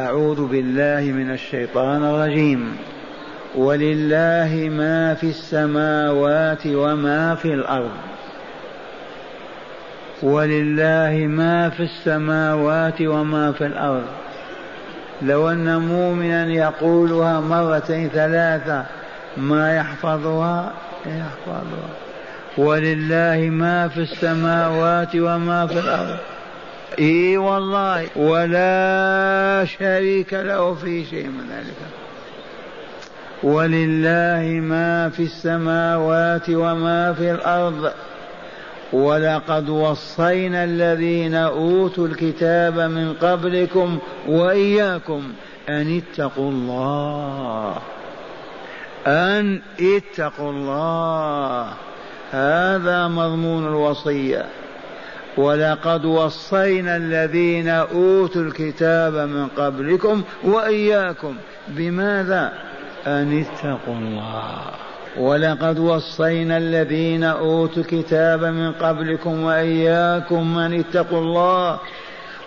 أعوذ بالله من الشيطان الرجيم. ولله ما في السماوات وما في الأرض ولله ما في السماوات وما في الأرض. لو أن مؤمنا يقولها مرتين ثلاثة ما يحفظها. ولله ما في السماوات وما في الأرض، اي والله، ولا شريك له في شيء من ذلك. ولله ما في السماوات وما في الأرض. ولقد وصينا الذين أوتوا الكتاب من قبلكم وإياكم أن اتقوا الله. هذا مضمون الوصية. ولقد وصينا الذين أوتوا الكتاب من قبلكم وإياكم بماذا؟ أن اتقوا الله. ولقد وصينا الذين أوتوا الكتاب من قبلكم وإياكم أن اتقوا الله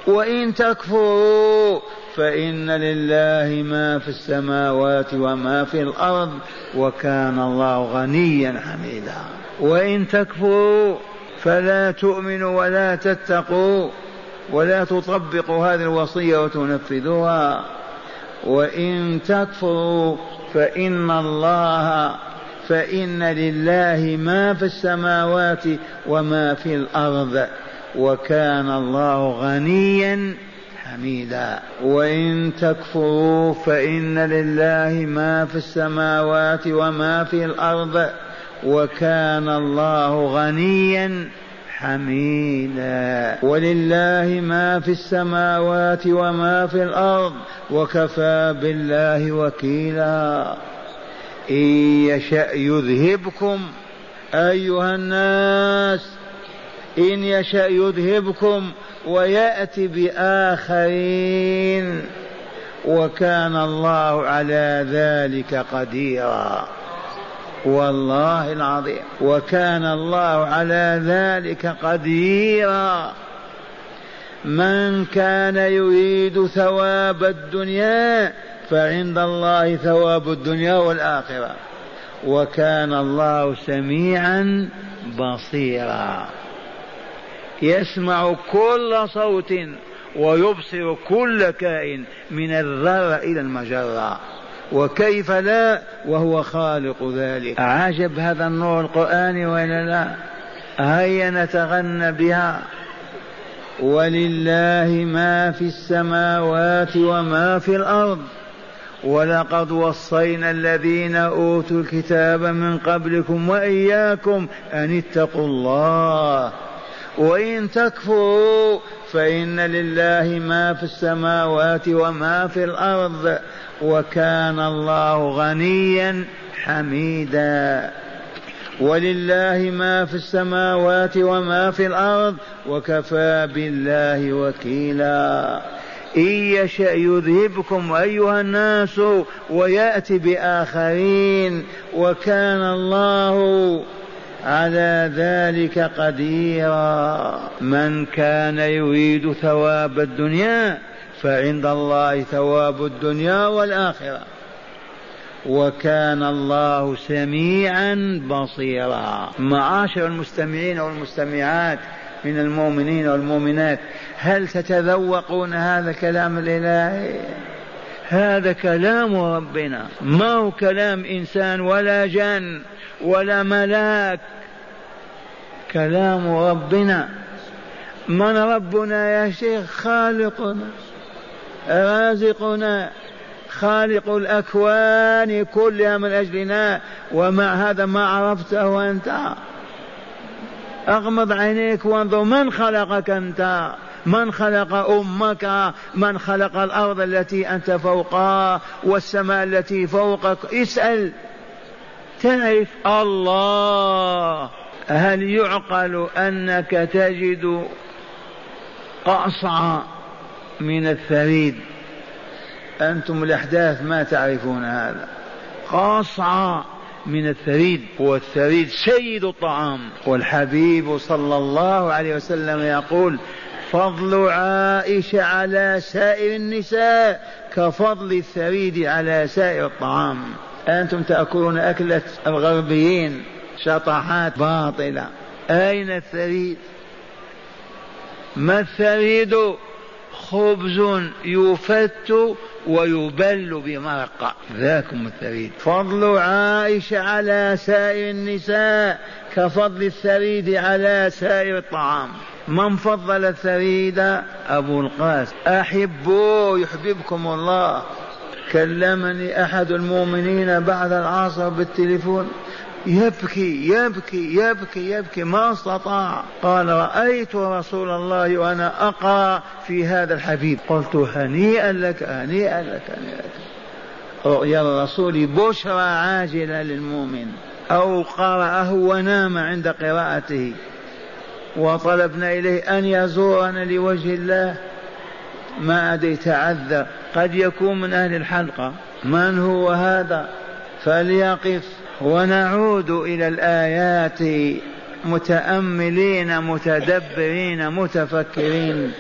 وإن تكفروا فإن لله ما في السماوات وما في الأرض وكان الله غنيا حميدا. وإن تكفروا فلا تؤمنوا ولا تتقوا ولا تطبقوا هذه الوصية وتنفذوها. وإن تكفروا فإن لله ما في السماوات وما في الأرض وكان الله غنيا حميدا. وإن تكفروا فإن لله ما في السماوات وما في الأرض وكان الله غنيا حميدا. ولله ما في السماوات وما في الأرض وكفى بالله وكيلا. إن يشأ يذهبكم أيها الناس، إن يشأ يذهبكم ويأتي بآخرين وكان الله على ذلك قديرا. والله العظيم وكان الله على ذلك قديرا. من كان يريد ثواب الدنيا فعند الله ثواب الدنيا والآخرة وكان الله سميعا بصيرا. يسمع كل صوت ويبصر كل كائن من الذرة إلى المجرة، وكيف لا وهو خالق ذلك. عجب هذا النور القرآني وإلا لا؟ هيا نتغنى بها. ولله ما في السماوات وما في الأرض ولقد وصينا الذين أوتوا الكتاب من قبلكم وإياكم أن اتقوا الله وإن تكفروا فإن لله ما في السماوات وما في الأرض وكان الله غنيا حميدا. ولله ما في السماوات وما في الأرض وكفى بالله وكيلا. إن يشأ يذهبكم أيها الناس ويأتي بآخرين وكان الله على ذلك قديرا. من كان يريد ثواب الدنيا فعند الله ثواب الدنيا والآخرة وكان الله سميعا بصيرا. معاشر المستمعين والمستمعات من المؤمنين والمؤمنات، هل تتذوقون هذا الكلام الإلهي؟ هذا كلام ربنا، ما هو كلام إنسان ولا جن ولا ملاك، كلام ربنا. من ربنا يا شيخ؟ خالقنا رازقنا خالق الأكوان كلها من أجلنا. ومع هذا ما عرفته أنت. أغمض عينيك وانظر من خلقك أنت، من خلق أمك، من خلق الأرض التي أنت فوقها والسماء التي فوقك. اسأل تعرف الله. هل يعقل أنك تجد قصعة من الثريد؟ أنتم الأحداث ما تعرفون هذا. قصعة من الثريد، والثريد سيد الطعام. والحبيب صلى الله عليه وسلم يقول فضل عائشة على سائر النساء كفضل الثريد على سائر الطعام. أنتم تأكلون أكلة الغربيين شطحات باطلة. أين الثريد؟ ما الثريد؟ خبز يفت ويبل بمرقة، ذاكم الثريد. فضل عائشة على سائر النساء كفضل الثريد على سائر الطعام. من فضل الثريد؟ أبو القاسم. أحبوا يحببكم الله. كلمني أحد المؤمنين بعد العصر بالتليفون يبكي ما استطاع. قال رأيت رسول الله وأنا أقرأ في هذا الحبيب. قلت هنيئا لك. رؤيا الرسول بشرى عاجلة للمؤمن. أو قرأه ونام عند قراءته. وطلبنا إليه أن يزورنا لوجه الله، ما أدري تعذر، قد يكون من أهل الحلقة. من هو هذا؟ فليقف. ونعود إلى الآيات متأملين متدبرين متفكرين.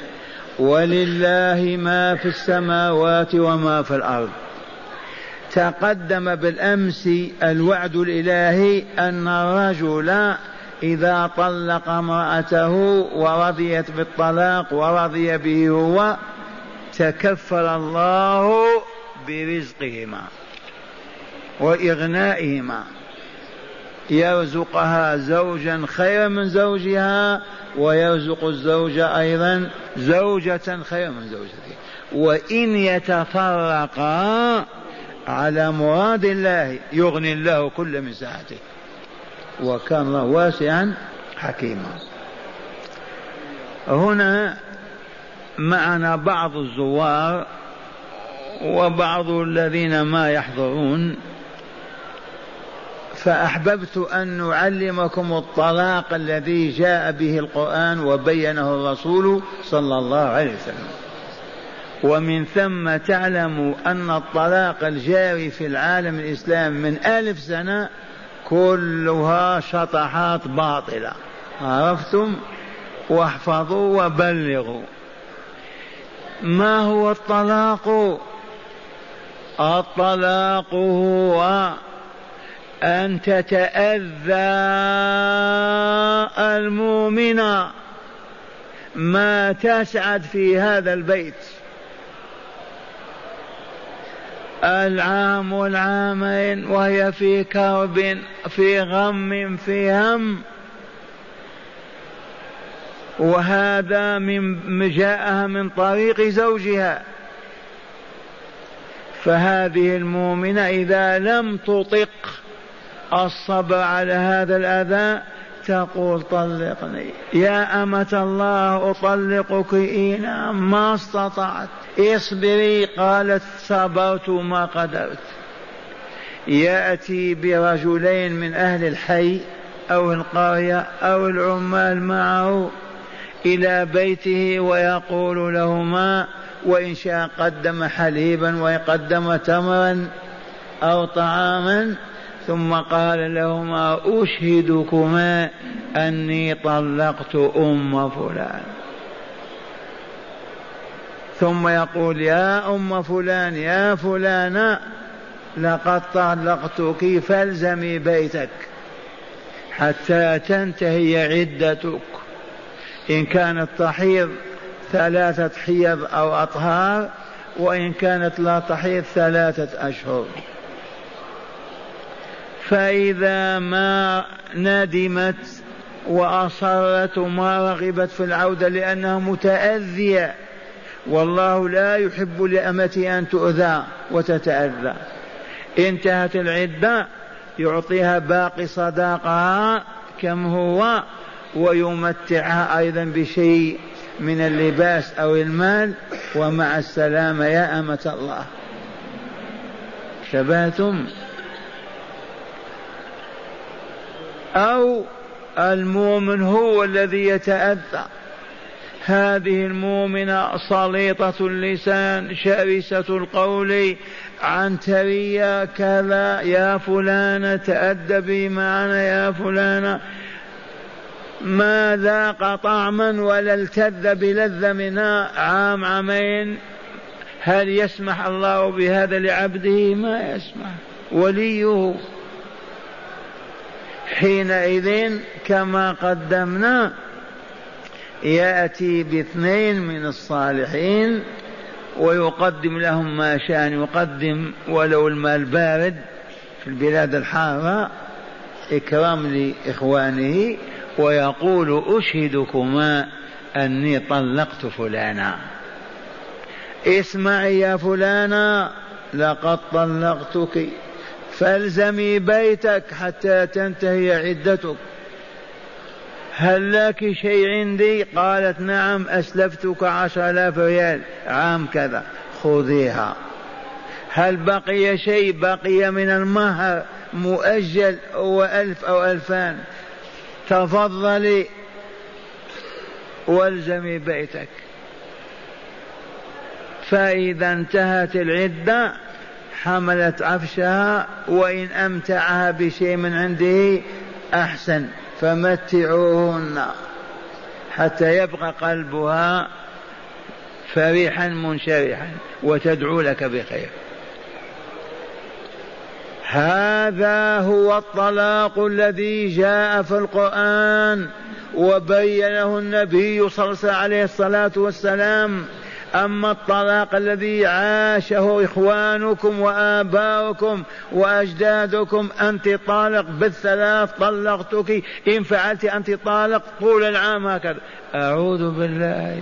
ولله ما في السماوات وما في الأرض. تقدم بالأمس الوعد الإلهي أن الرجل إذا طلق امرأته ورضيت بالطلاق ورضي به هو تكفل الله برزقهما وإغنائهما، يرزقها زوجا خيرا من زوجها ويرزق الزوج أيضا زوجة خيرا من زوجته. وإن يتفرقا على مراد الله يغني الله كل من سعته، وكان الله واسعا حكيما. هنا معنا بعض الزوار وبعض الذين ما يحضرون، فأحببت أن نعلمكم الطلاق الذي جاء به القرآن وبينه الرسول صلى الله عليه وسلم. ومن ثم تعلموا أن الطلاق الجاري في العالم الإسلامي من 1000 سنة كلها شطحات باطلة. عرفتم؟ واحفظوا وبلغوا. ما هو الطلاق؟ الطلاق هو أن تتأذى المؤمنة ما تسعد في هذا البيت العام والعامين وهي في كرب في غم في هم، وهذا من جاءها من طريق زوجها. فهذه المؤمنة إذا لم تطق الصبر على هذا الأذى تقول طلقني يا أمة الله أطلقك إينا ما استطعت، اصبري. قالت صبرت ما قدرت. يأتي برجلين من أهل الحي أو القرية أو العمال معه إلى بيته ويقول لهما وإن شاء قدم حليبا ويقدم تمرا أو طعاما، ثم قال لهما أشهدكما أني طلقت أم فلان. ثم يقول يا أم فلان يا فلانة لقد طلقتك فالزمي بيتك حتى تنتهي عدتك، إن كانت تحيض 3 حيض أو أطهار، وإن كانت لا تحيض 3 أشهر. فإذا ما ندمت وأصرت وما رغبت في العودة لأنها متأذية، والله لا يحب لأمته أن تؤذى وتتأذى. انتهت العدة يعطيها باقي صداقها كم هو، ويمتعها أيضا بشيء من اللباس أو المال، ومع السلامة يا أمة الله. شبهتم؟ أو المؤمن هو الذي يتأذى. هذه المؤمنة صليطة اللسان شرسة القول عن تريا كذا، يا فلانة تأدبي معنا يا فلانة. ما ذاق طعما ولا التذ بلذ منها عام عامين. هل يسمح الله بهذا لعبده؟ ما يسمح. وليه حينئذ كما قدمنا يأتي باثنين من الصالحين ويقدم لهم ما شاء، يقدم ولو المال بارد في البلاد الحارة إكرام لإخوانه، ويقول أشهدكما أني طلقت فلانا، اسمعي يا فلانا لقد طلقتك فالزمي بيتك حتى تنتهي عدتك، هل لك شيء عندي؟ قالت نعم، أسلفتك 10,000 ريال عام كذا خذيها. هل بقي شيء؟ بقي من المهر مؤجل هو 1000 أو 2000، تفضلي والزمي بيتك. فإذا انتهت العدة حملت عفشها، وإن أمتعها بشيء من عنده أحسن، فمتعوهن حتى يبقى قلبها فرحا منشرحا وتدعو لك بخير. هذا هو الطلاق الذي جاء في القرآن وبينه النبي صلى الله عليه الصلاة والسلام. أما الطلاق الذي عاشه إخوانكم وآباؤكم وأجدادكم، أنت طالق بالثلاث، طلقتك، إن فعلت أنت طالق طول العام هكذا، أعوذ بالله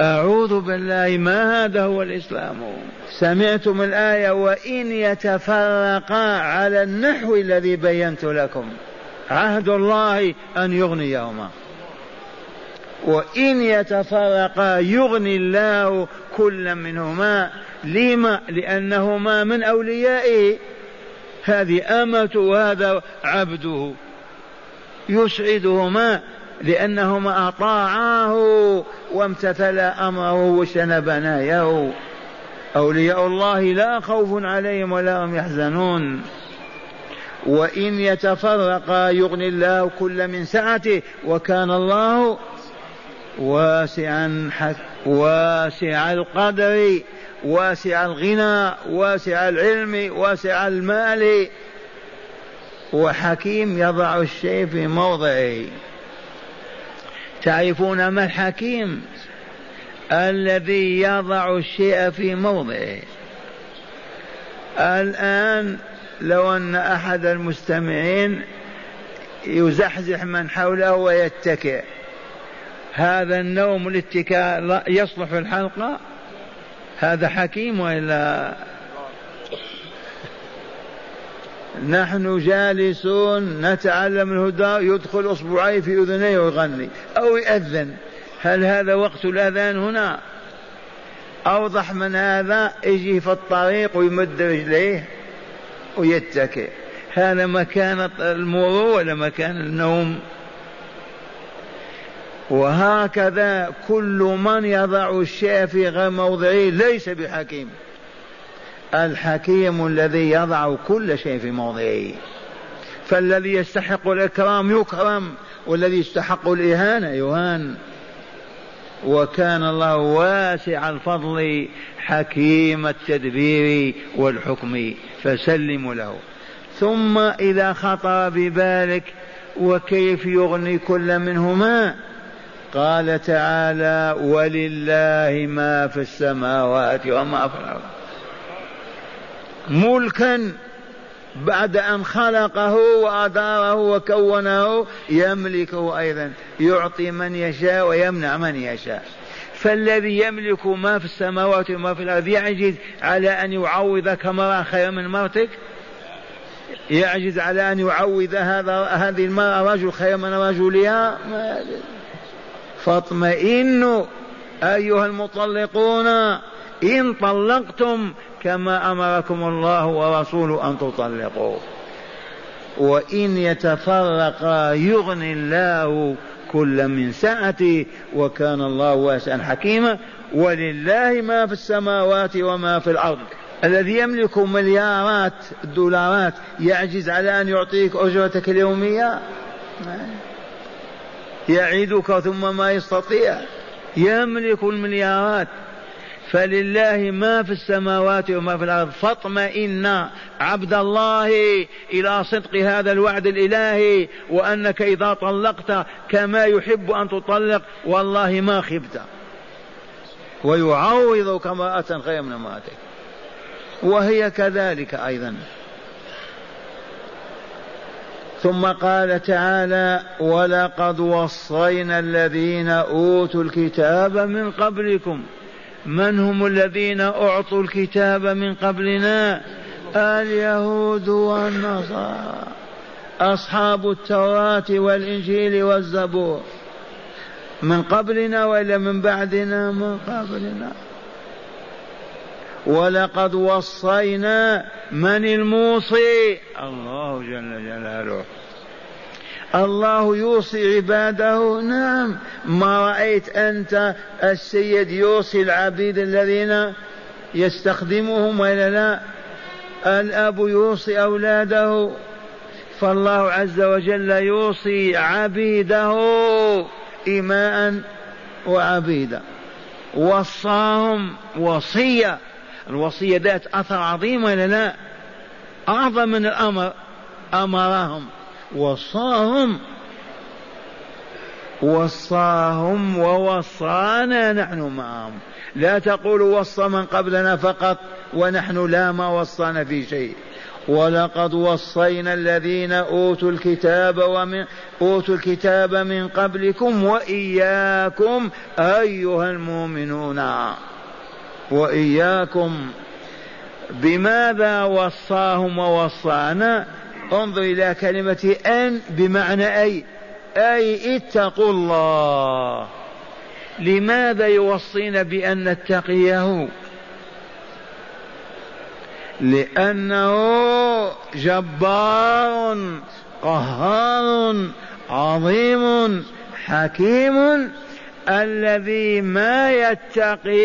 أعوذ بالله، ما هذا هو الإسلام. سمعتم الآية وإن يتفرقا على النحو الذي بينت لكم عهد الله أن يغنيهما، وإن يتفرقا يغني الله كلا منهما. لما؟ لأنهما من أوليائه، هذه أمته وهذا عبده، يسعدهما لأنهما أطاعاه وامتثلا أمره واجتنبا بنايه. أولياء الله لا خوف عليهم ولا هم يحزنون. وإن يتفرقا يغني الله كلا من سعته، وكان الله واسع القدر، واسع الغنى، واسع العلم، واسع المال، وحكيم يضع الشيء في موضعه. تعرفون ما الحكيم؟ الذي يضع الشيء في موضعه. الآن لو أن أحد المستمعين يزحزح من حوله ويتكئ، هذا النوم الاتكاء يصلح الحلقة؟ هذا حكيم وإلا؟ نحن جالسون نتعلم الهدى، يدخل أصبعي في أذنيه ويغني أو يأذن، هل هذا وقت الأذان هنا؟ أوضح من هذا يجي في الطريق ويمد رجليه ويتكئ، هذا مكان المرور ولا مكان النوم؟ وهكذا كل من يضع الشيء في غير موضعه ليس بحكيم. الحكيم الذي يضع كل شيء في موضعه، فالذي يستحق الإكرام يكرم والذي يستحق الإهانة يهان. وكان الله واسع الفضل حكيم التدبير والحكم، فسلموا له. ثم إذا خطر ببالك وكيف يغني كل منهما، قال تعالى ولله ما في السماوات وما في الأرض ملكا، بعد أن خلقه وأداره وكونه يملكه أيضا، يعطي من يشاء ويمنع من يشاء. فالذي يملك ما في السماوات وما في الأرض يعجز على أن يعوضك مرة خير من مرتك؟ يعجز على أن يعوض هذه المرأة رجل خير من رجلها؟ ما يعجز. فاطمئنوا أيها المطلقون، إن طلقتم كما أمركم الله ورسوله أن تطلقوا. وإن يتفرقا يغني الله كل من سعته، وكان الله واسعا حكيما. ولله ما في السماوات وما في الأرض، الذي يملك مليارات الدولارات يعجز على أن يعطيك أجرتك اليومية؟ يعدك ثم ما يستطيع، يملك المليارات. فلله ما في السماوات وما في الأرض. فاطمئن عبد الله إلى صدق هذا الوعد الإلهي، وأنك إذا طلقت كما يحب أن تطلق والله ما خبت، ويعوضك امرأة خير من امرأتك، وهي كذلك أيضا. ثم قال تعالى: ولقد وصينا الذين أوتوا الكتاب من قبلكم. من هم الذين أعطوا الكتاب من قبلنا؟ اليهود والنصارى، أصحاب التوراة والإنجيل والزبور. من قبلنا وإلا من بعدنا؟ من قبلنا. ولقد وصينا، من الموصي؟ الله جل جلاله. الله يوصي عباده، نعم. ما رأيت أنت السيد يوصي العبيد الذين يستخدمهم ولا لا؟ الأب يوصي أولاده، فالله عز وجل يوصي عبيده إماء وعبيدا، وصاهم وصية. الوصية ذات أثر عظيم ولا لا؟ أعظم من الأمر، أمرهم وصاهم ووصانا نحن معهم. لا تقول وصى من قبلنا فقط ونحن لا، ما وصانا في شيء. ولقد وصينا الذين أوتوا الكتاب من قبلكم وإياكم أيها المؤمنون. وإياكم، بماذا وصاهم ووصانا؟ انظر إلى كلمة أن بمعنى أي اتقوا الله. لماذا يوصينا بأن نتقيه؟ لأنه جبار قهار عظيم حكيم. الذي ما يتقي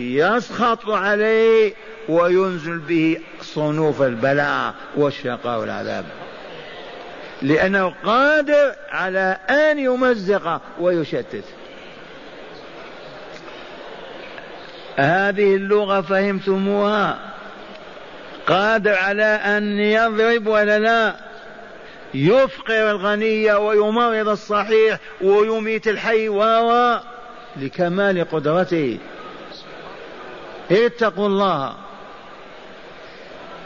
يسخط عليه وينزل به صنوف البلاء والشقاء والعذاب، لأنه قادر على أن يمزق ويشتت. هذه اللغة فهمتموها؟ قادر على أن يضرب ولا لا؟ يفقر الغني ويمرض الصحيح ويميت الحي لكمال قدرته. اتقوا الله.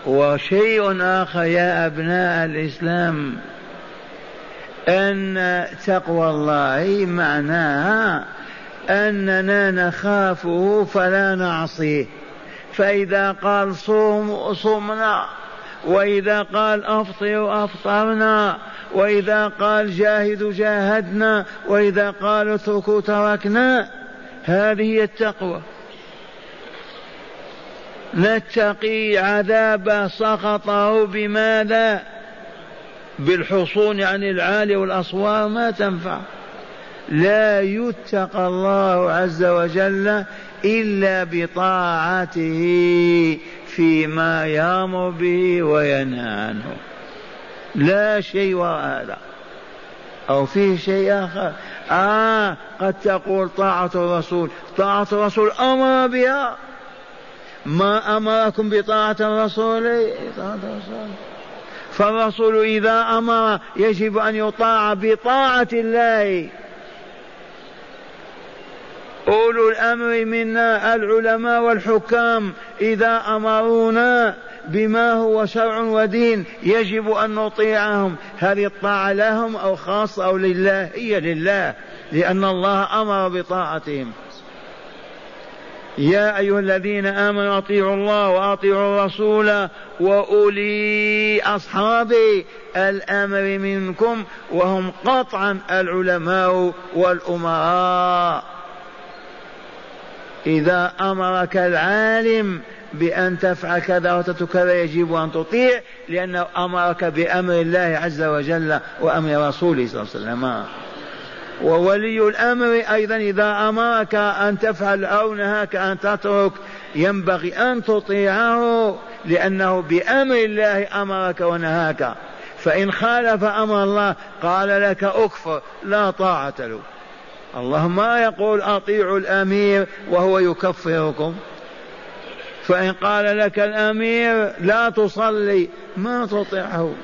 وشيء آخر يا أبناء الإسلام، أن تقوى الله معناها أننا نخافه فلا نعصيه. فإذا قال صوم صمنا، وإذا قال أفطر أفطرنا، وإذا قال جاهد جاهدنا، وإذا قال اتركوا تركنا. هذه هي التقوى، نتقي عذاب سخطه. بماذا؟ بالحصون عن العالي والأصوار ما تنفع. لا يتقى الله عز وجل إلا بطاعته فيما يأمر به وينهى عنه. لا شيء وراء هذا، أو فيه شيء آخر. قد تقول طاعة الرسول. طاعة الرسول أمر بها، ما أمركم بطاعة الرسول؟ فالرسول إذا أمر يجب أن يطاع بطاعة الله. أولو الأمر منا، العلماء والحكام، إذا أمرونا بما هو شرع ودين يجب أن نطيعهم. هذه الطاعة لهم أو خاصة أو لله؟ هي لله، لأن الله أمر بطاعتهم. يا أيها الذين آمنوا أطيعوا الله وأطيعوا الرسول وأولي أصحاب الأمر منكم، وهم قطعا العلماء والأمراء. إذا أمرك العالم بأن تفعل كذا وتتكذا يجب أن تطيع، لأنه أمرك بأمر الله عز وجل وأمر رسوله صلى الله عليه وسلم. وولي الأمر أيضا إذا أمرك أن تفعل أو نهاك أن تترك ينبغي أن تطيعه، لأنه بأمر الله أمرك ونهاك. فإن خالف أمر الله قال لك أكفر لا طاعة له. الله ما يقول أطيعوا الأمير وهو يكفركم. فإن قال لك الأمير لا تصلي ما تطيعه،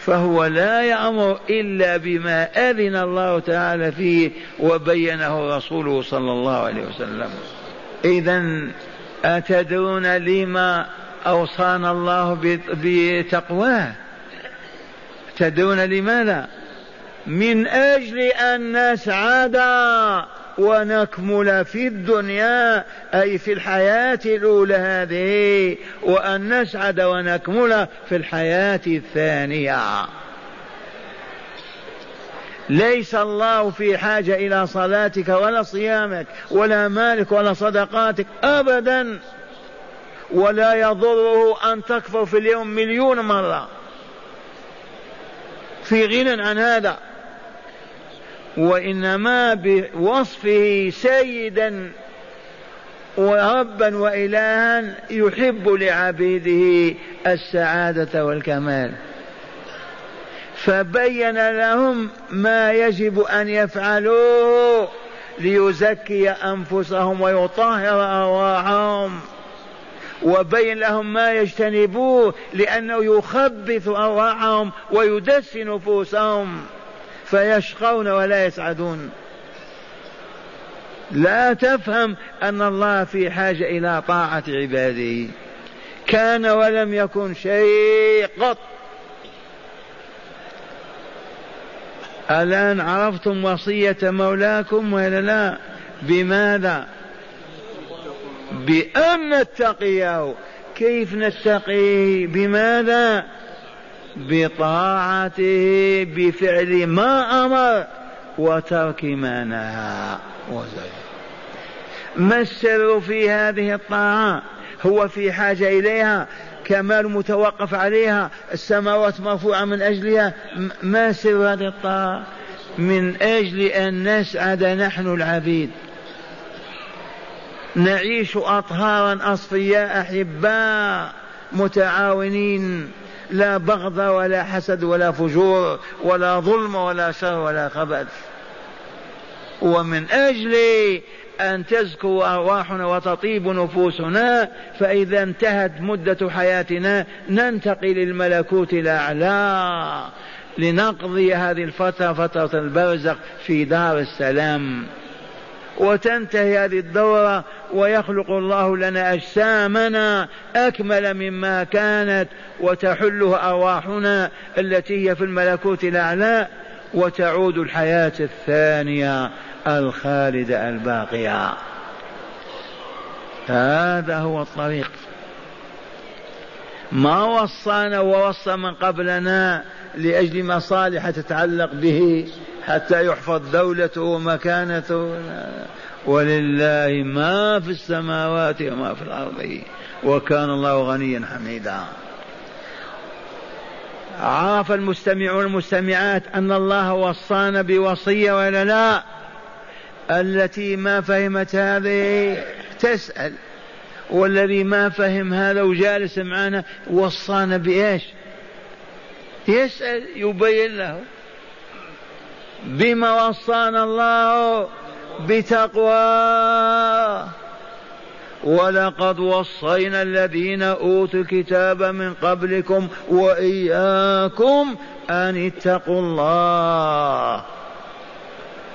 فهو لا يأمر إلا بما أذن الله تعالى فيه وبينه رسوله صلى الله عليه وسلم. إذن أتدرون لما أوصانا الله بتقواه؟ تدرون لماذا؟ من أجل أن نسعد ونكمل في الدنيا، أي في الحياة الأولى هذه، وأن نسعد ونكمل في الحياة الثانية. ليس الله في حاجة إلى صلاتك ولا صيامك ولا مالك ولا صدقاتك أبدا، ولا يضره أن تكفر في اليوم مليون مرة، في غنى عن هذا، وإنما بوصفه سيدا وربا وإلها يحب لعبيده السعادة والكمال. فبين لهم ما يجب أن يفعلوه ليزكي أنفسهم ويطهر أرواحهم، وبين لهم ما يجتنبوه لأنه يخبث أرواحهم ويدس نفوسهم فيشقون ولا يسعدون. لا تفهم أن الله في حاجة إلى طاعة عباده، كان ولم يكن شيء قط. الآن عرفتم وصية مولاكم ولا لا؟ بماذا؟ بأن نتقيه. كيف نتقيه؟ بماذا؟ بطاعته، بفعل ما أمر وترك ما نهى. ما السر في هذه الطاعة؟ هو في حاجة إليها؟ كمال متوقف عليها؟ السماوات مرفوعة من أجلها؟ ما سر هذه الطاعة؟ من أجل أن نسعد نحن العبيد، نعيش أطهارا أصفياء أحباء متعاونين، لا بغض ولا حسد ولا فجور ولا ظلم ولا شر ولا خبث. ومن أجل أن تزكو أرواحنا وتطيب نفوسنا، فإذا انتهت مدة حياتنا ننتقل للملكوت الأعلى لنقضي هذه الفترة، فترة البرزخ، في دار السلام، وتنتهي هذه الدورة ويخلق الله لنا أجسامنا أكمل مما كانت، وتحلها أرواحنا التي هي في الملكوت الأعلى، وتعود الحياة الثانية الخالدة الباقية. هذا هو الطريق. ما وصانا ووصى من قبلنا لأجل مصالح تتعلق به حتى يحفظ دولته ومكانته، ولله ما في السماوات وما في الأرض، وكان الله غنيا حميدا. عرف المستمعون والمستمعات أن الله وصانا بوصية ولا لا؟ التي ما فهمت هذه تسأل، والذي ما فهم هذا وجالس معنا وصانا بإيش يسأل يبين له. بما وصانا الله؟ بتقوى. ولقد وصينا الذين أوتوا الكتاب من قبلكم وإياكم أن اتقوا الله.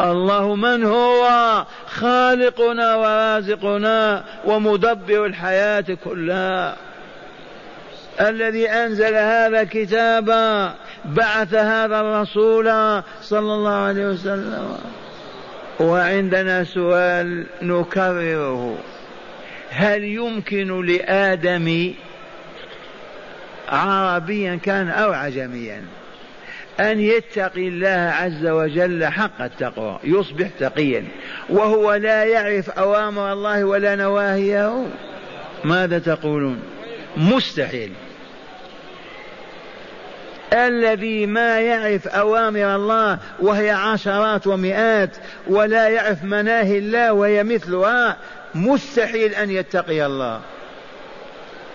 الله من هو؟ خالقنا ورازقنا ومدبر الحياة كلها، الذي أنزل هذا الكتاب، بعث هذا الرسول صلى الله عليه وسلم. وعندنا سؤال نكرره: هل يمكن لآدم، عربيا كان أو عجميا، أن يتقي الله عز وجل حق التقوى، يصبح تقيا وهو لا يعرف أوامر الله ولا نواهيه؟ ماذا تقولون؟ مستحيل. الذي ما يعرف أوامر الله وهي عشرات ومئات، ولا يعرف مناهي الله وهي مثلها، مستحيل أن يتقي الله.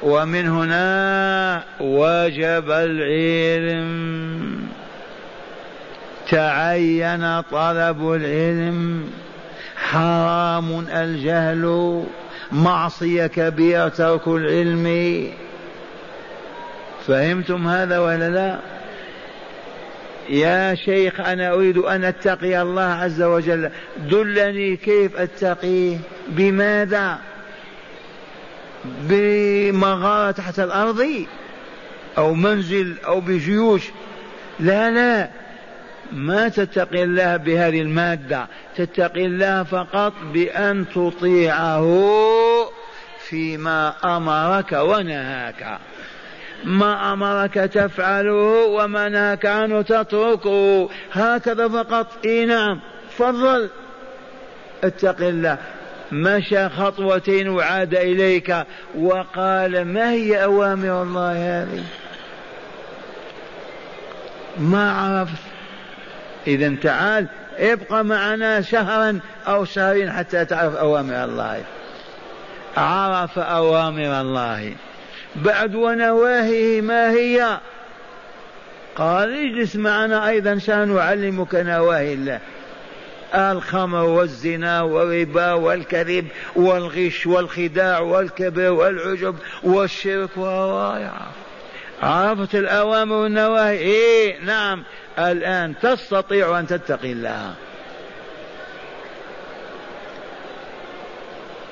ومن هنا وجب العلم، تعين طلب العلم، حرام الجهل، معصية كبيرة ترك العلم. فهمتم هذا ولا لا؟ يا شيخ أنا أريد أن أتقي الله عز وجل، دلني كيف أتقيه، بماذا؟ بمغارة تحت الأرض أو منزل أو بجيوش؟ لا لا، ما تتقي الله بهذه المادة، تتقي الله فقط بأن تطيعه فيما أمرك ونهاك. ما أمرك تفعله وما نهاك عنه تتركه، هكذا فقط. إيه نعم، تفضل اتق الله. مشى خطوتين وعاد إليك وقال ما هي أوامر الله هذه؟ ما عرفت. إذا تعال ابقى معنا شهرا أو شهرين حتى تعرف أوامر الله. عرف أوامر الله بعد ونواهيه ما هي؟ قال اجلس معنا أيضا سنعلمك نواهي الله، الخمر والزنا والربا والكذب والغش والخداع والكبر والعجب والشرك والرائع. عرفت الأوامر والنواهي؟ إيه نعم، الآن تستطيع أن تتقي الله.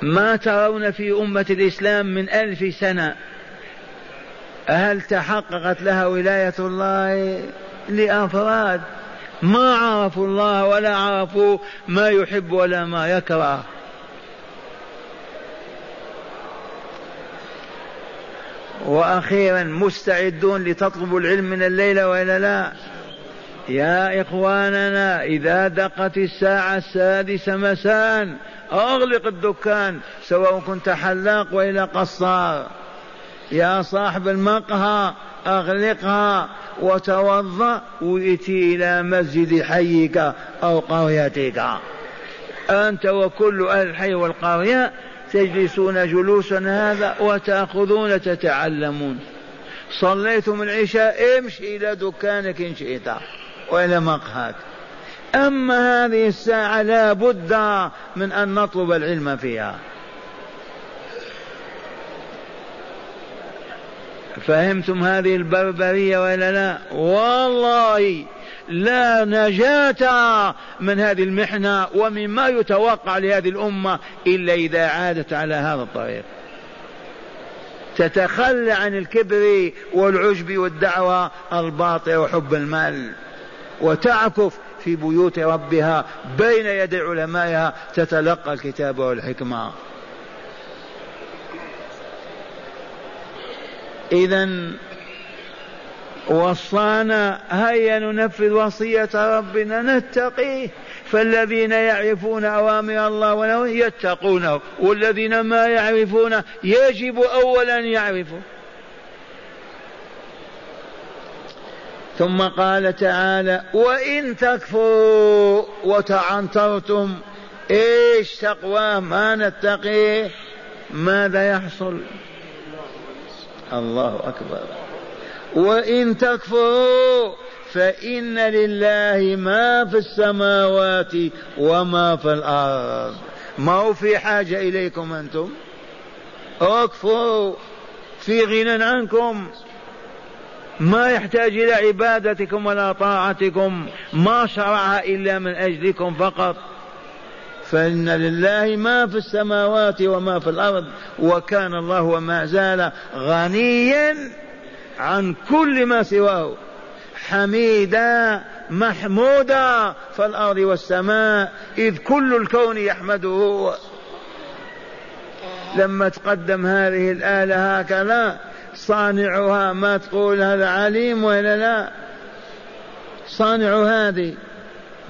ما ترون في أمة الإسلام من 1000 سنة هل تحققت لها ولاية الله؟ لأفراد ما عرفوا الله ولا عرفوا ما يحب ولا ما يكره. وأخيرا، مستعدون لتطلبوا العلم من الليلة وإلا لا؟ يا إخواننا، إذا دقت الساعة 6 مساء أغلق الدكان، سواء كنت حلاق وإلا قصار، يا صاحب المقهى أغلقها وتوضأ وإتي إلى مسجد حيك أو قريتك. أنت وكل أهل الحي والقرية تجلسون جلوسا هذا وتأخذون تتعلمون. صليتم العشاء، امشي إلى دكانك إن شئت وإلى مقهاك. أما هذه الساعة لا بد من أن نطلب العلم فيها. فهمتم هذه البربرية ولا لا؟ والله لا نجاة من هذه المحنة ومما يتوقع لهذه الأمة إلا إذا عادت على هذا الطريق، تتخلى عن الكبر والعجب والدعوة الباطلة وحب المال، وتعكف في بيوت ربها بين يدي علمائها تتلقى الكتاب والحكمة. إذن وصانا هيا ننفذ وصية ربنا نتقيه. فالذين يعرفون أوامر الله ونهيه يتقونه، والذين ما يعرفون يجب أولا يعرفوا. ثم قال تعالى وإن تكفروا وتعنترتم. إيش تقوى؟ ما نتقيه، ماذا يحصل؟ الله أكبر. وإن تكفروا فإن لله ما في السماوات وما في الأرض. ما هو في حاجة إليكم أنتم، اكفروا في غنى عنكم، ما يحتاج إلى عبادتكم ولا طاعتكم، ما شرع إلا من أجلكم فقط. فإن لله ما في السماوات وما في الأرض، وكان الله وما زال غنيا عن كل ما سواه، حميدا محمودا في الأرض والسماء، إذ كل الكون يحمده. لما تقدم هذه الآلة هكذا صانعها، ما تقول هذا عليم ولا لا؟ صانع هذه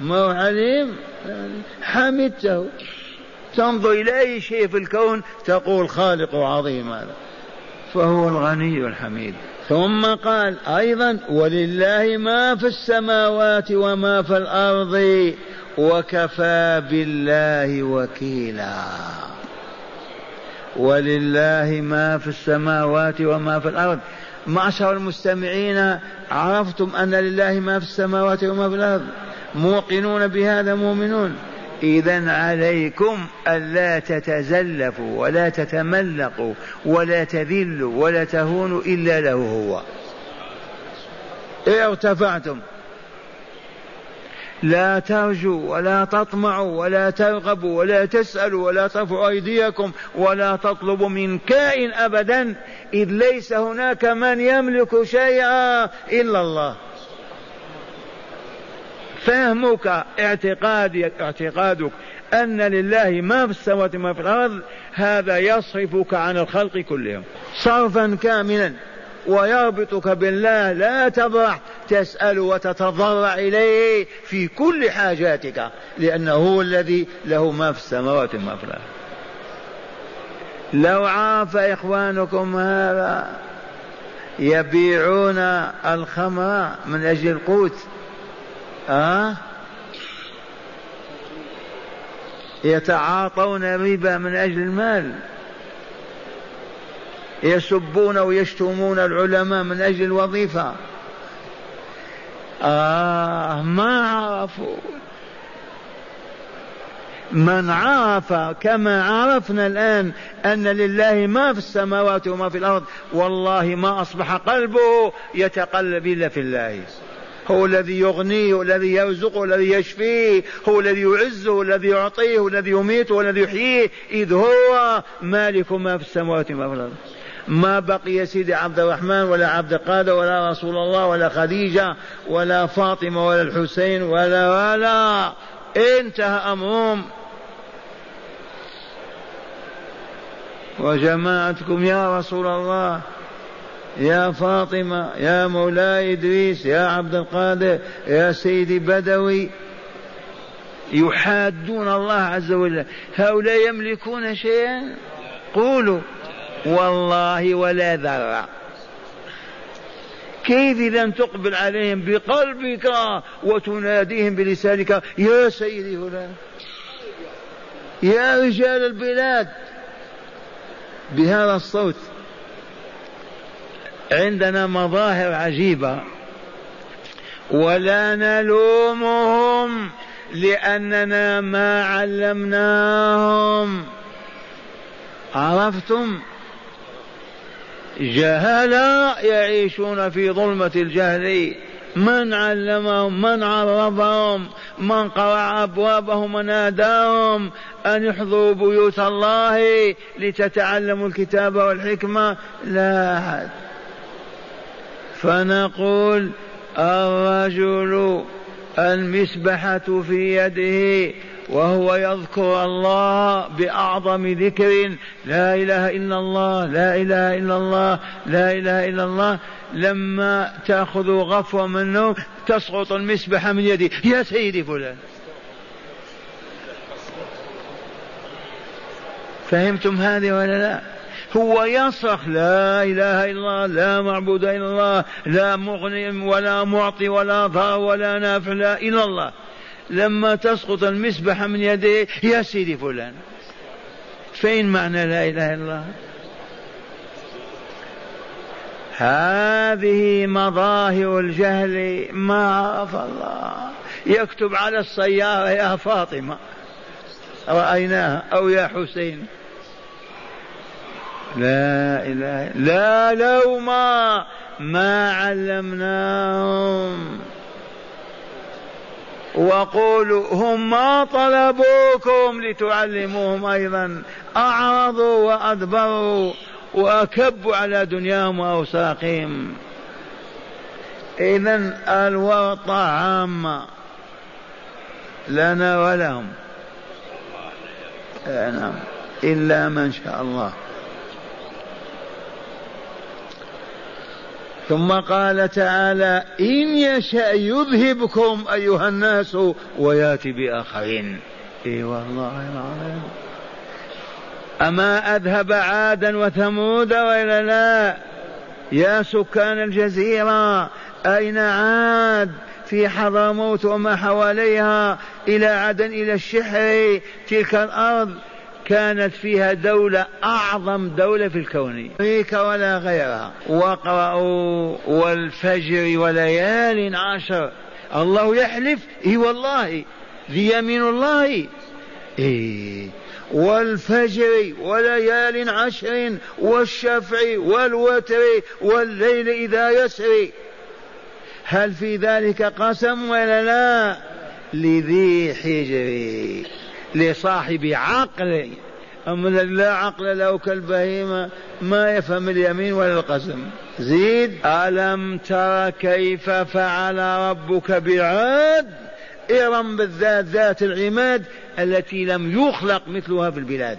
ما هو عليم، حمدته. تنظر إلى أي شيء في الكون تقول خالق عظيم هذا، فهو الغني الحميد. ثم قال أيضا ولله ما في السماوات وما في الأرض وكفى بالله وكيلا. ولله ما في السماوات وما في الأرض. معشر المستمعين، عرفتم أن لله ما في السماوات وما في الأرض؟ موقنون بهذا، مؤمنون. إذن عليكم ألا تتزلفوا ولا تتملقوا ولا تذلوا ولا تهونوا إلا له هو. إيه ارتفعتم، لا ترجوا ولا تطمعوا ولا ترغبوا ولا تسألوا ولا ترفعوا أيديكم ولا تطلبوا من كائن أبدا، إذ ليس هناك من يملك شيئا إلا الله. فهمك اعتقادك أن لله ما في السماوات وما في الأرض هذا يصرفك عن الخلق كلهم صرفا كاملا ويربطك بالله، لا تضع تسأل وتتضرع إليه في كل حاجاتك، لأنه هو الذي له ما في السماوات وما في الأرض. لو عرف إخوانكم هذا يبيعون الخمر من أجل القوت، يتعاطون الربا من أجل المال، يسبون ويشتمون العلماء من أجل الوظيفة. ما عرفوا. من عرف كما عرفنا الآن أن لله ما في السماوات وما في الأرض، والله ما أصبح قلبه يتقلب إلا في الله. هو الذي يغنيه، الذي يرزقه، الذي يشفيه، هو الذي يعزه، الذي يعطيه، الذي يميته، الذي يحييه، إذ هو مالك ما في السماوات وما في الأرض. ما بقي سيدي عبد الرحمن ولا عبد القادر ولا رسول الله ولا خديجة ولا فاطمة ولا الحسين ولا انتهى أمرهم. وجماعتكم يا رسول الله، يا فاطمة، يا مولاي إدريس، يا عبد القادر، يا سيدي بدوي، يحادون الله عز وجل. هؤلاء يملكون شيئا؟ قولوا والله ولا ذرة. كيف إذا تقبل عليهم بقلبك وتناديهم بلسانك يا سيدي هنا؟ يا رجال البلاد بهذا الصوت. عندنا مظاهر عجيبة ولا نلومهم لأننا ما علمناهم. عرفتم؟ جهلاء يعيشون في ظلمة الجهل. من علمهم؟ من عرفهم؟ من قرع أبوابهم وناداهم أن يحضروا بيوت الله لتتعلموا الكتاب والحكمة؟ لا أحد. فنقول الرجل المسبحة في يده وهو يذكر الله بأعظم ذكر، لا إله إلا الله، لا إله إلا الله، لا إله إلا الله. لما تأخذ غفوة منه تسقط المسبحة من يده، يا سيدي فلان. فهمتم هذه ولا لا؟ هو يصرخ لا إله إلا الله، لا معبود إلا الله، لا مغني ولا معطي ولا ضار ولا نافع إلا الله. لما تسقط المسبحة من يديه يا سيدي فلان. فين معنى لا إله إلا الله؟ هذه مظاهر الجهل. ما عرف الله. يكتب على السيارة يا فاطمة رأيناها، أو يا حسين. لا إله لا لوم، ما علمناهم. وقولوا هم ما طلبوكم لتعلموهم أيضا، أعرضوا وأدبروا وأكبوا على دنياهم وأوساقهم. إذن الورطة عامة لنا ولهم، إلا من شاء الله. ثم قال تعالى إن يشاء يذهبكم أيها الناس ويأتي بآخرين. اي والله العظيم. أما أذهب عادا وثمود وإلا لا؟ يا سكان الجزيرة، أين عاد؟ في حضرموت وما حواليها، إلى عدن، إلى الشحر، تلك الأرض. كانت فيها دولة أعظم دولة في الكون، أمريكا ولا غيرها. وقرأوا والفجر وليال عشر، الله يحلف إيه والله ذي يمين الله إيه، والفجر وليال عشر والشفع والوتر والليل إذا يسري. هل في ذلك قسم ولا لا؟ لذي حجر، لصاحب عقل. أما لا عقل له كالبهيمة ما يفهم اليمين ولا القسم. زيد، ألم تر كيف فعل ربك بعاد، إرم بالذات ذات العماد التي لم يخلق مثلها في البلاد،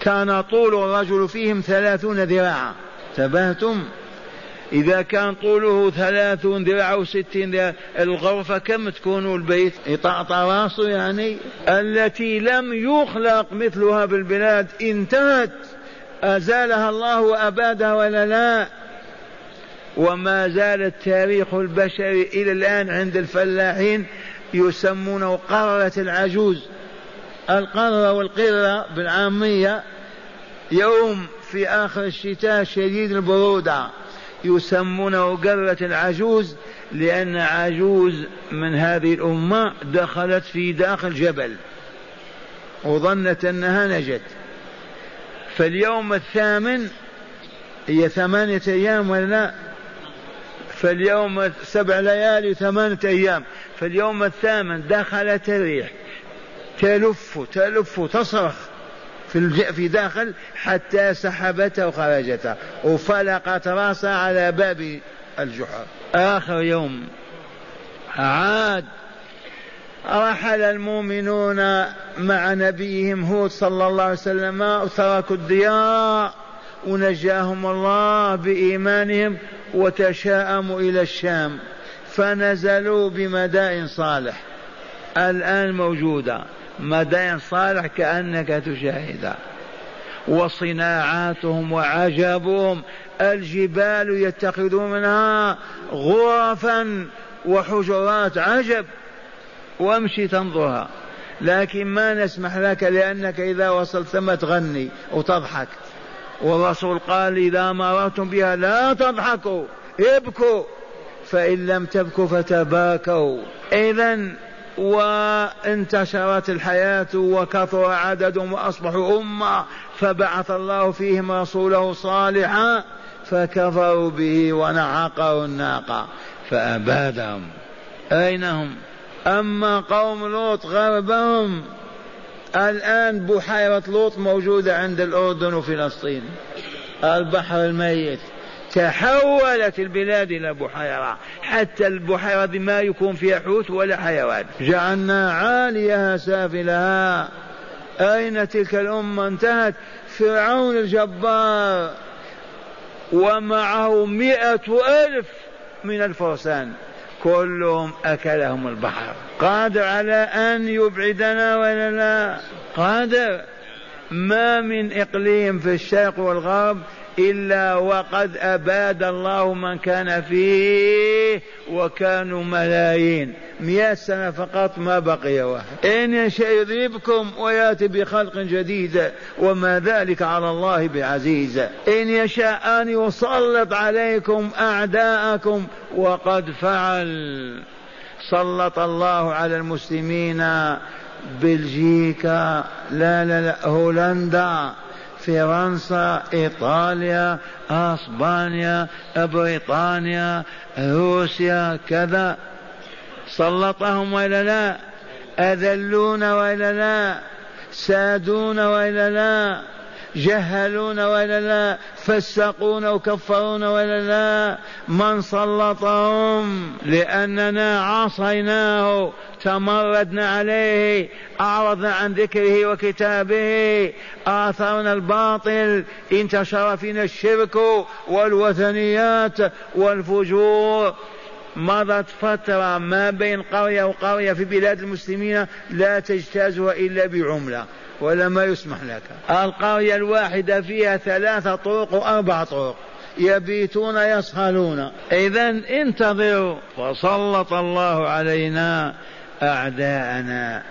كان طول الرجل فيهم 30 ذراعا. تبهتم؟ إذا كان طوله 30 ذراع أو 60 ذراع الغرفة كم تكون؟ البيت يطعط راسه يعني. التي لم يخلق مثلها بالبلاد، انتهت، أزالها الله وأبادها ولا لا؟ وما زال التاريخ البشري إلى الآن عند الفلاحين يسمونه قرة العجوز. القرة والقرة بالعامية، يوم في آخر الشتاء شديد البرودة يسمونه قرة العجوز، لأن عجوز من هذه الأمة دخلت في داخل جبل وظنت أنها نجت. فاليوم 8 هي 8 أيام ولا لا؟ فاليوم 7 ليالي 8 أيام، فاليوم 8 دخلت الريح تلف تصرخ في داخل حتى سحبتها وخرجتها وفلقت راسها على باب الجحر. آخر يوم عاد، رحل المؤمنون مع نبيهم هود صلى الله عليه وسلم وتركوا الديار، ونجاهم الله بإيمانهم، وتشاءموا إلى الشام فنزلوا بمدائن صالح. الآن موجودة مدائن صالح كأنك تشاهد، وصناعاتهم وعجبهم، الجبال يتخذون منها غرفا وحجرات عجب، وامشي تنظرها. لكن ما نسمح لك، لأنك إذا وصلت ثم تغني وتضحك، والرسول قال إذا مررتم بها لا تضحكوا ابكوا، فإن لم تبكوا فتباكوا. إذن وانتشرت الحياة وكثر عددهم وأصبحوا أمة، فبعث الله فيهم رسوله صالحا فكفروا به ونعقوا الناقة فأبادهم. أين هم؟ أما قوم لوط غربهم، الآن بحيرة لوط موجودة عند الأردن وفلسطين، البحر الميت، تحولت البلاد إلى بحيرة، حتى البحيرة ما يكون فيها حوت ولا حيوان. جعلنا عاليها سافلها. أين تلك الأمة؟ انتهت. فرعون الجبار ومعه 100,000 من الفرسان، كلهم أكلهم البحر. قادر على أن يبعدنا ولا لا؟ قادر. ما من إقليم في الشرق والغرب إلا وقد أباد الله من كان فيه، وكانوا ملايين. 100 سنة فقط ما بقي واحد. إن شيء يذهبكم ويأتي بخلق جديد، وما ذلك على الله بعزيز. إن يشاء أن يسلط عليكم أعداءكم، وقد فعل. سلط الله على المسلمين بلجيكا، لا هولندا، فرنسا، إيطاليا، أسبانيا، بريطانيا، روسيا، كذا. سلطهم ولا لا؟ أذلون ولا لا؟ سادون ولا لا؟ جهلون ولا لا؟ فسقون وكفرون ولا لا؟ من سلطهم؟ لأننا عصيناه، تمردنا عليه، أعرضنا عن ذكره وكتابه، آثرنا الباطل، انتشر فينا الشرك والوثنيات والفجور. مضت فترة ما بين قرية وقرية في بلاد المسلمين لا تجتازها إلا بعملة، ولا ما يسمح لك. القرية الواحدة فيها 3 طرق و4 طرق، يبيتون يصهلون. إذن انتظروا. فسلط الله علينا أعداءنا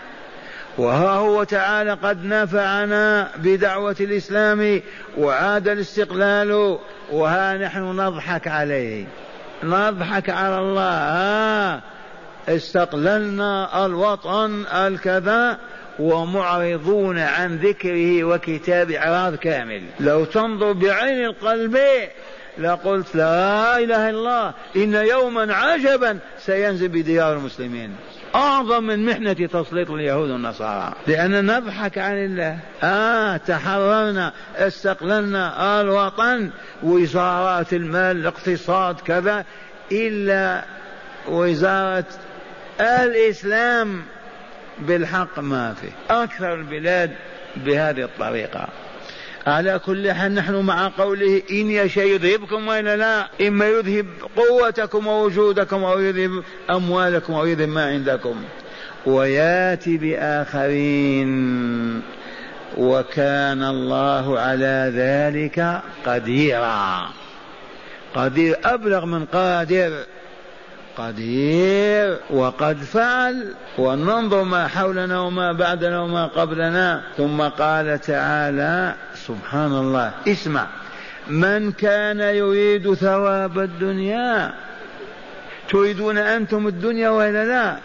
وها هو تعالى قد نفعنا بدعوة الإسلام وعاد الاستقلال، وها نحن نضحك عليه، نضحك على الله. استقللنا الوطن الكذا ومعرضون عن ذكره وكتابه إعراض كامل. لو تنظر بعين القلب لقلت لا إله إلا الله، إن يوما عجبا سينزل بديار المسلمين، أعظم من محنة تسليط اليهود والنصارى، لأننا نضحك عن الله. تحررنا، استقللنا الوطن، وزارات المال، الاقتصاد، كذا، إلا وزارة الإسلام بالحق ما فيه. أكثر البلاد بهذه الطريقة. على كل حال نحن مع قوله إن يشاء يذهبكم وإلا لا، إما يذهب قوتكم ووجودكم أو يذهب أموالكم أو يذهب ما عندكم وياتي بآخرين، وكان الله على ذلك قديرا. قدير أبلغ من قادر، قدير وقد فعل. وننظر ما حولنا وما بعدنا وما قبلنا. ثم قال تعالى سبحان الله، اسمع، من كان يريد ثواب الدنيا، تريدون أنتم الدنيا ولا لا،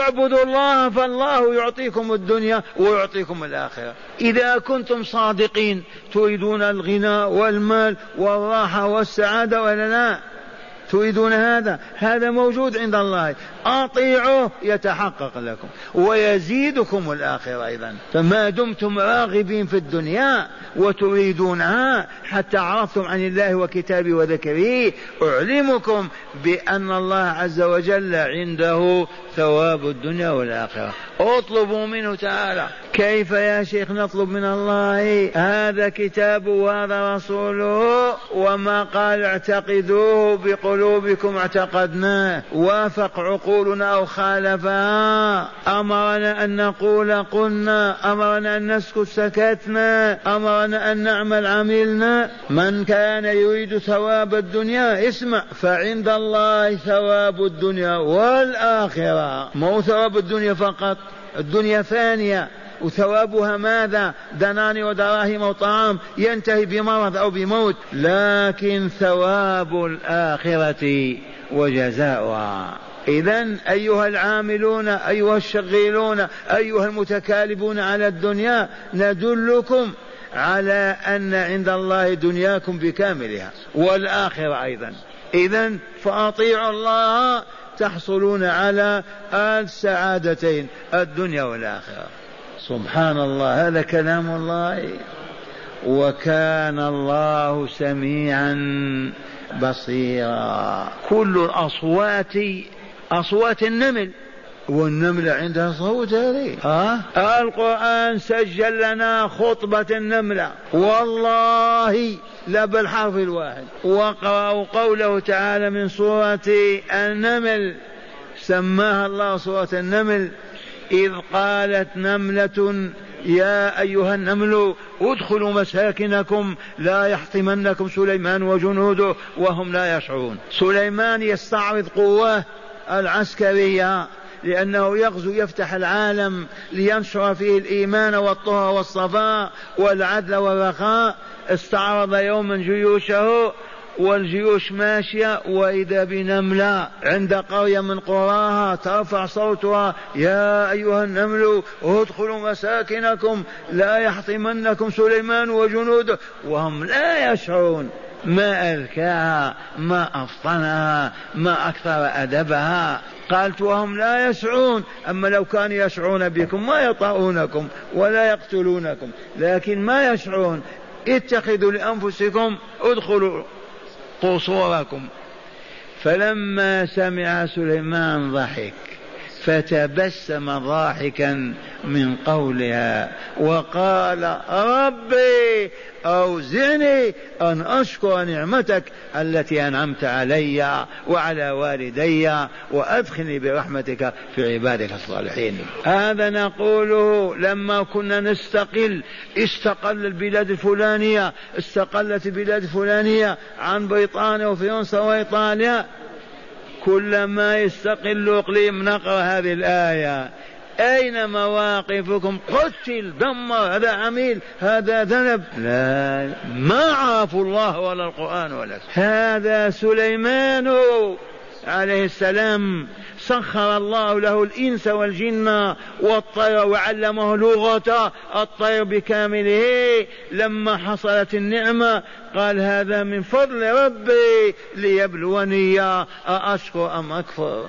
اعبدوا الله فالله يعطيكم الدنيا ويعطيكم الآخرة إذا كنتم صادقين. تريدون الغنى والمال والراحة والسعادة ولا لا، تريدون هذا، هذا موجود عند الله، أطيعوه يتحقق لكم ويزيدكم الآخرة أيضا. فما دمتم راغبين في الدنيا وتريدونها حتى عرفتم عن الله وكتابه وذكره، أعلمكم بأن الله عز وجل عنده ثواب الدنيا والآخرة، اطلبوا منه تعالى. كيف يا شيخ نطلب من الله؟ هذا كتابه وهذا رسوله، وما قال اعتقدوه بقلوبكم اعتقدناه، وافق عقولنا أو خالفها، أمرنا أن نقول قلنا، أمرنا أن نسكت سكتنا، أمرنا أن نعمل عملنا. من كان يريد ثواب الدنيا، اسمع، فعند الله ثواب الدنيا والآخرة، مو ثواب الدنيا فقط، الدنيا فانية وثوابها ماذا؟ دناني ودراهم وطعام ينتهي بمرض أو بموت، لكن ثواب الآخرة وجزاؤها. إذن أيها العاملون، أيها الشغيلون، أيها المتكالبون على الدنيا، ندلكم على أن عند الله دنياكم بكاملها والآخرة أيضا. إذن فأطيعوا الله تحصلون على السعادتين، الدنيا والآخرة. سبحان الله، هذا كلام الله، وكان الله سميعا بصيرا. كل الأصوات أصوات النمل، والنمل عندها صوت هذه. القرآن سجل لنا خطبة النملة والله لا بالحرف الواحد. وقرأوا قوله تعالى من سورة النمل، سماها الله سورة النمل، إذ قالت نملة يا أيها النمل ادخلوا مساكنكم لا يحطمنكم سليمان وجنوده وهم لا يشعرون. سليمان يستعرض قواه العسكرية لأنه يغزو يفتح العالم لينشر فيه الإيمان والطهر والصفاء والعدل والرخاء. استعرض يوما جيوشه والجيوش ماشية، وإذا بنملة عند قرية من قراها ترفع صوتها يا أيها النمل ادخلوا مساكنكم لا يحطمنكم سليمان وجنوده وهم لا يشعرون. ما أذكاها، ما أفطنها، ما أكثر أدبها. قالت وهم لا يشعرون، أما لو كانوا يشعرون بكم ما يطاؤونكم ولا يقتلونكم، لكن ما يشعرون. اتخذوا لأنفسكم، ادخلوا قصوركم. فلما سمع سليمان ضحك فتبسم ضاحكا من قولها وقال ربي أوزعني أن أشكر نعمتك التي أنعمت علي وعلى والدي وأدخلني برحمتك في عبادك الصالحين. هذا نقوله لما كنا نستقل، استقل البلاد الفلانية، استقلت البلاد الفلانية عن بريطانيا وفرنسا وإيطاليا. كلما يستقل اقليم نقرأ هذه الآية أين مواقفكم؟ قتل، دمر، هذا عميل، هذا ذنب. لا، ما عرفوا الله ولا القرآن ولا هذا سليمان عليه السلام سخر الله له الإنس والجن والطير وعلمه لغة الطير بكامله. لما حصلت النعمة قال هذا من فضل ربي ليبلوني أأشكر أم أكفر.